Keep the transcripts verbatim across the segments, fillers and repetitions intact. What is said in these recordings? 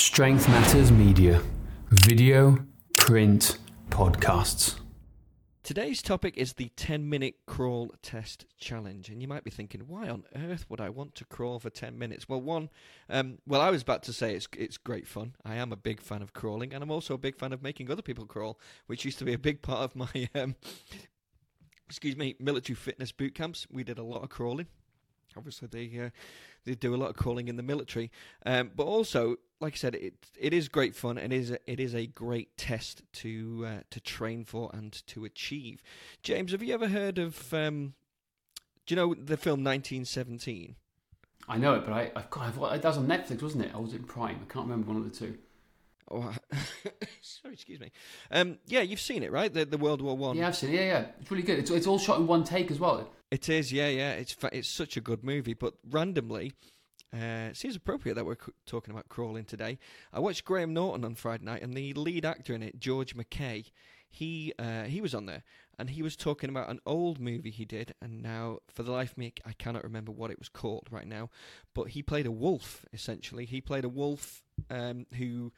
Strength Matters Media, video, print, podcasts. Today's topic is the ten minute crawl test challenge. And you might be thinking, why on earth would I want to crawl for ten minutes? Well, one, um, well, I was about to say it's it's great fun. I am a big fan of crawling, and I'm also a big fan of making other people crawl, which used to be a big part of my, um, excuse me, military fitness boot camps. We did a lot of crawling. Obviously, they uh, they do a lot of crawling in the military, um, but also, like I said, it it is great fun, and it is a, it is a great test to uh, to train for and to achieve. James, have you ever heard of? Um, do you know the film nineteen seventeen? I know it, but I I've got, I've got it was on Netflix, wasn't it? I was in Prime. I can't remember one of the two. Oh, I, sorry, excuse me. Um, yeah, you've seen it, right? The the World War One. Yeah, I've seen it. Yeah, yeah, it's really good. It's it's all shot in one take as well. It is, yeah, yeah. It's it's such a good movie, but randomly, uh, it seems appropriate that we're c- talking about crawling today. I watched Graham Norton on Friday night, and the lead actor in it, George McKay, he uh, he was on there, and he was talking about an old movie he did, and now, for the life of me, I cannot remember what it was called right now, but he played a wolf, essentially. He played a wolf um, who...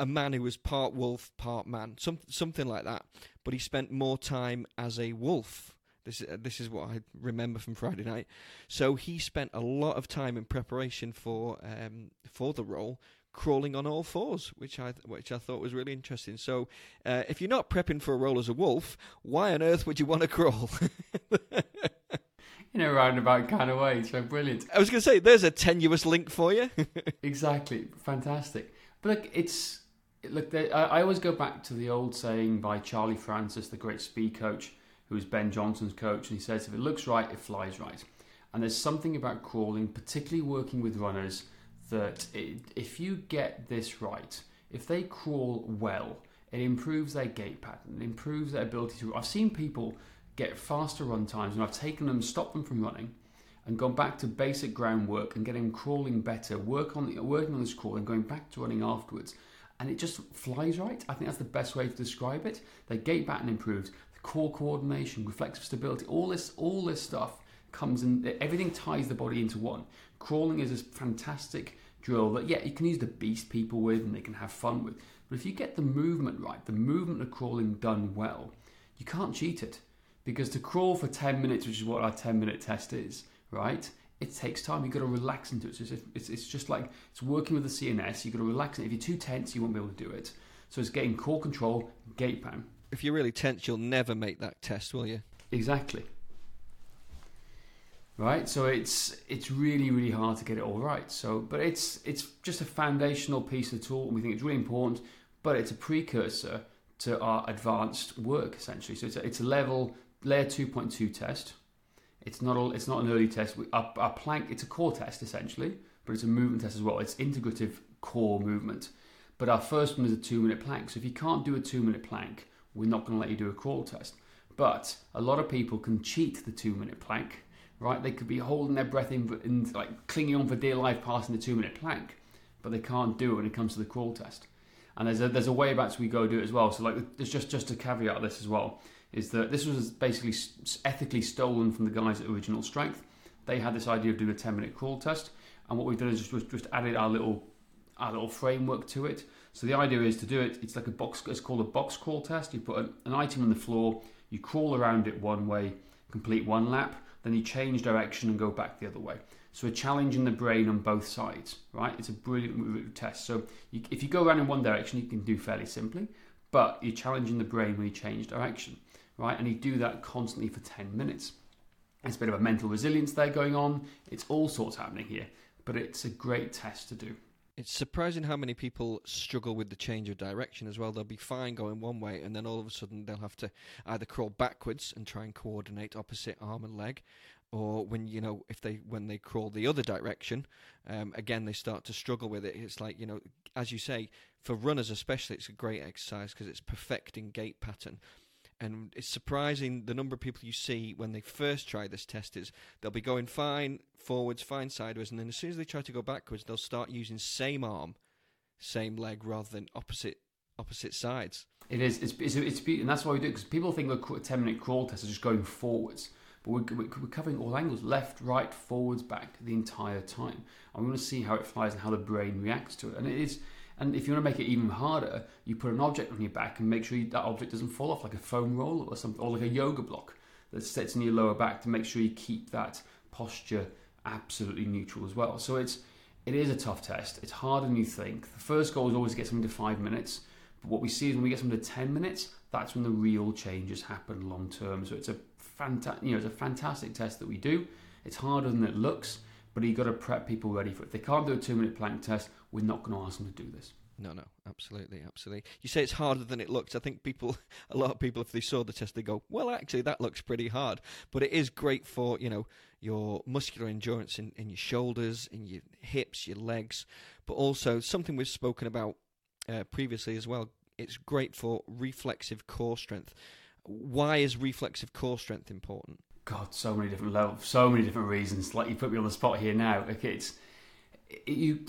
a man who was part wolf, part man, some, something like that. But he spent more time as a wolf. This, uh, this is what I remember from Friday night. So he spent a lot of time in preparation for um, for the role, crawling on all fours, which I which I thought was really interesting. So uh, if you're not prepping for a role as a wolf, why on earth would you want to crawl? In a roundabout kind of way. So brilliant. I was going to say, there's a tenuous link for you. Exactly. Fantastic. But look, it's look. I always go back to the old saying by Charlie Francis, the great speed coach, who was Ben Johnson's coach, and he says, "If it looks right, it flies right." And there's something about crawling, particularly working with runners, that it, if you get this right, if they crawl well, it improves their gait pattern, it improves their ability to. I've seen people get faster run times, and I've taken them, stopped them from running, and gone back to basic groundwork and getting crawling better, work on the, working on this crawl and going back to running afterwards. And it just flies right. I think that's the best way to describe it. Their gait pattern improves, the core coordination, reflexive stability, all this all this stuff comes in, everything ties the body into one. Crawling is a fantastic drill that, yeah, you can use the beast people with and they can have fun with. But if you get the movement right, the movement of crawling done well, you can't cheat it. Because to crawl for ten minutes, which is what our ten minute test is, right? It takes time. You've got to relax into it. So it's, it's, it's just like it's working with the C N S. You've got to relax. If you're too tense, you won't be able to do it. So it's getting core control, gait pattern. If you're really tense, you'll never make that test, will you? Exactly. Right. So it's it's really really hard to get it all right. So, but it's it's just a foundational piece of the tool, and we think it's really important. But it's a precursor to our advanced work, essentially. So it's a, it's a level layer two point two test. It's not all. It's not an early test. We, our, our plank. It's a core test essentially, but it's a movement test as well. It's integrative core movement. But our first one is a two-minute plank. So if you can't do a two-minute plank, we're not going to let you do a crawl test. But a lot of people can cheat the two-minute plank, right? They could be holding their breath in, in like clinging on for dear life, passing the two-minute plank, but they can't do it when it comes to the crawl test. And there's a, there's a way about so we go do it as well. So like, there's just just a caveat of this as well. Is that this was basically ethically stolen from the guys at Original Strength. They had this idea of doing a ten minute crawl test, and what we've done is just, just added our little our little framework to it. So the idea is to do it, it's like a box, it's called a box crawl test. You put an item on the floor, you crawl around it one way, complete one lap, then you change direction and go back the other way. So we're challenging the brain on both sides, right? It's a brilliant test. So you, if you go around in one direction, you can do fairly simply, but you're challenging the brain when you change direction. Right, and you do that constantly for ten minutes. It's a bit of a mental resilience there going on. It's all sorts happening here, but it's a great test to do. It's surprising how many people struggle with the change of direction as well. They'll be fine going one way, and then all of a sudden they'll have to either crawl backwards and try and coordinate opposite arm and leg, or when you know if they when they crawl the other direction, um, again they start to struggle with it. It's like, you know, as you say, for runners especially, it's a great exercise because it's perfecting gait pattern. And it's surprising the number of people you see when they first try this test is they'll be going fine forwards, fine sideways, and then as soon as they try to go backwards, they'll start using same arm, same leg rather than opposite opposite sides. It is. It's, it's, it's, and that's why we do it, because people think the ten-minute crawl test is just going forwards. But we're, we're covering all angles, left, right, forwards, back, the entire time. I want to see how it flies and how the brain reacts to it. And it is, and if you want to make it even harder, you put an object on your back and make sure that object doesn't fall off, like a foam roller or something, or like a yoga block that sits in your lower back to make sure you keep that posture absolutely neutral as well. So it's it is a tough test. It's harder than you think. The first goal is always to get something to five minutes. But what we see is when we get something to ten minutes, that's when the real changes happen long term. So it's a fantastic, you know, it's a fantastic test that we do. It's harder than it looks, but you've got to prep people ready for it. If they can't do a two-minute plank test, we're not going to ask them to do this. No, no, absolutely, absolutely. You say it's harder than it looks. I think people, a lot of people, if they saw the test, they go, well, actually, that looks pretty hard. But it is great for, you know, your muscular endurance in, in your shoulders, in your hips, your legs. But also something we've spoken about uh, previously as well, it's great for reflexive core strength. Why is reflexive core strength important? God, so many different levels, so many different reasons. Like you put me on the spot here now. Like it's... It, you,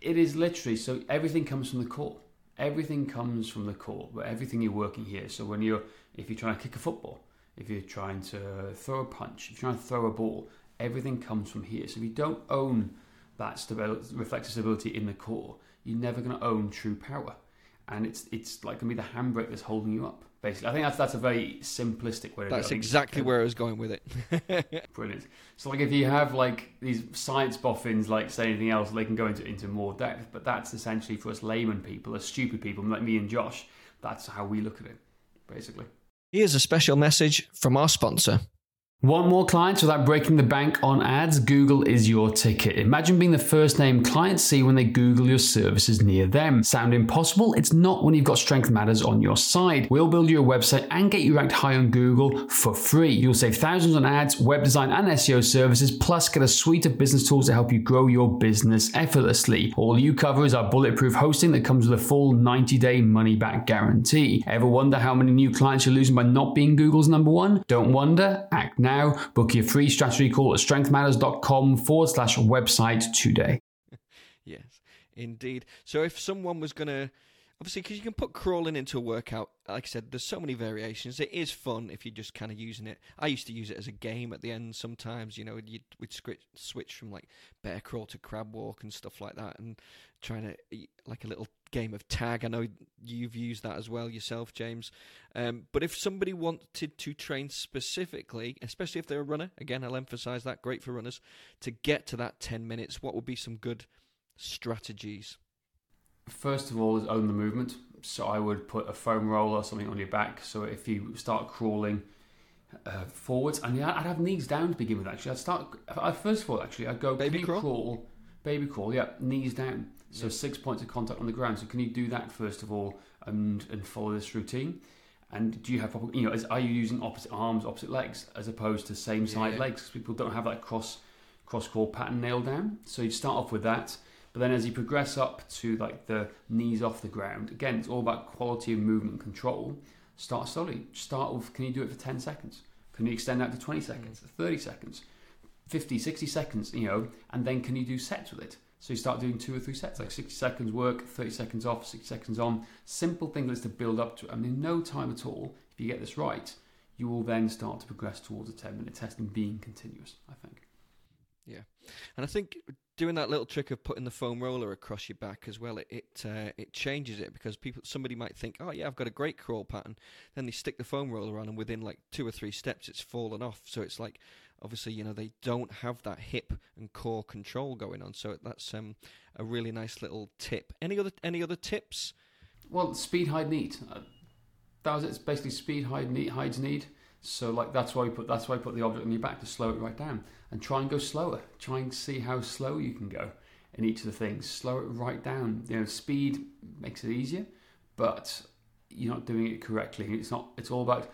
it is literally, so everything comes from the core. Everything comes from the core, but everything you're working here. So when you're, if you're trying to kick a football, if you're trying to throw a punch, if you're trying to throw a ball, everything comes from here. So if you don't own that stability, reflexive stability in the core, you're never going to own true power. And it's it's like going to be the handbrake that's holding you up, basically. I think that's that's a very simplistic way to do it. That's exactly where I was going with it. Brilliant. So like if you have like these science boffins like say anything else, they can go into, into more depth, but that's essentially for us layman people, us stupid people like me and Josh, that's how we look at it, basically. Here's a special message from our sponsor. Want more clients without breaking the bank on ads? Google is your ticket. Imagine being the first name clients see when they Google your services near them. Sound impossible? It's not when you've got Strength Matters on your side. We'll build you a website and get you ranked high on Google for free. You'll save thousands on ads, web design, and S E O services, plus get a suite of business tools to help you grow your business effortlessly. All you cover is our bulletproof hosting that comes with a full ninety-day money-back guarantee. Ever wonder how many new clients you're losing by not being Google's number one? Don't wonder. Act now. Now, book your free strategy call at strengthmatters.com forward slash website today. Yes, indeed. So if someone was going to, obviously, because you can put crawling into a workout, like I said, there's so many variations. It is fun if you're just kind of using it. I used to use it as a game at the end sometimes, you know, you'd, we'd switch from like bear crawl to crab walk and stuff like that and trying to eat like a little game of tag. I know you've used that as well yourself, James. Um, but if somebody wanted to train specifically, especially if they're a runner, again, I'll emphasize that, great for runners, to get to that ten minutes, what would be some good strategies? First of all is own the movement. So I would put a foam roller or something on your back. So if you start crawling uh, forwards, and yeah, I'd have knees down to begin with, actually. I'd start, first of all, actually, I'd go baby crawl. crawl, baby crawl, yeah, knees down. So six points of contact on the ground. So can you do that first of all, and and follow this routine? And do you have, you know, is, are you using opposite arms, opposite legs, as opposed to same side yeah. legs? Because people don't have that cross cross core pattern nailed down. So you start off with that, but then as you progress up to like the knees off the ground, again, it's all about quality of movement control. Start slowly. Start with, can you do it for ten seconds? Can you extend that to twenty seconds, mm. thirty seconds, fifty, sixty seconds, you know, and then can you do sets with it? So you start doing two or three sets, like sixty seconds work, thirty seconds off, sixty seconds on. Simple thing is to build up to it. I mean, in no time at all, if you get this right, you will then start to progress towards a ten-minute test and being continuous, I think. Yeah. And I think doing that little trick of putting the foam roller across your back as well, it it, uh, it changes it because people somebody might think, oh, yeah, I've got a great crawl pattern. Then they stick the foam roller on and within like two or three steps, it's fallen off. So it's like... Obviously, you know, they don't have that hip and core control going on. So that's um, a really nice little tip. Any other any other tips? Well, speed, hide, need. Uh, that was it. It's basically speed, hide, need, hides need. So like that's why we put that's why we put the object on your back to slow it right down and try and go slower. Try and see how slow you can go in each of the things. Slow it right down. You know, speed makes it easier, but you're not doing it correctly. It's not. It's all about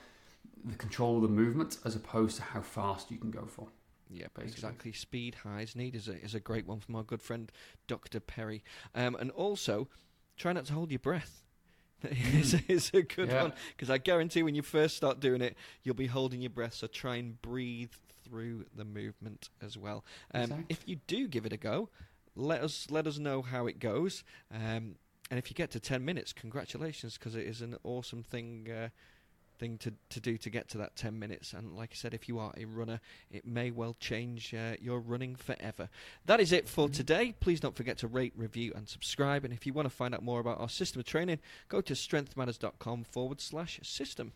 the control of the movement as opposed to how fast you can go for. Yeah, basically. Exactly. Speed, highs, need is a, is a great one from our good friend, Doctor Perry. Um, and also, try not to hold your breath. It's mm. is a good yeah. one because I guarantee when you first start doing it, you'll be holding your breath. So try and breathe through the movement as well. Um, exactly. If you do give it a go, let us, let us know how it goes. Um, and if you get to ten minutes, congratulations because it is an awesome thing uh, thing to, to do to get to that ten minutes. And like I said, if you are a runner, it may well change uh, your running forever. That is it for today. Please don't forget to rate, review and subscribe. And if you want to find out more about our system of training, go to strength matters dot com forward slash system.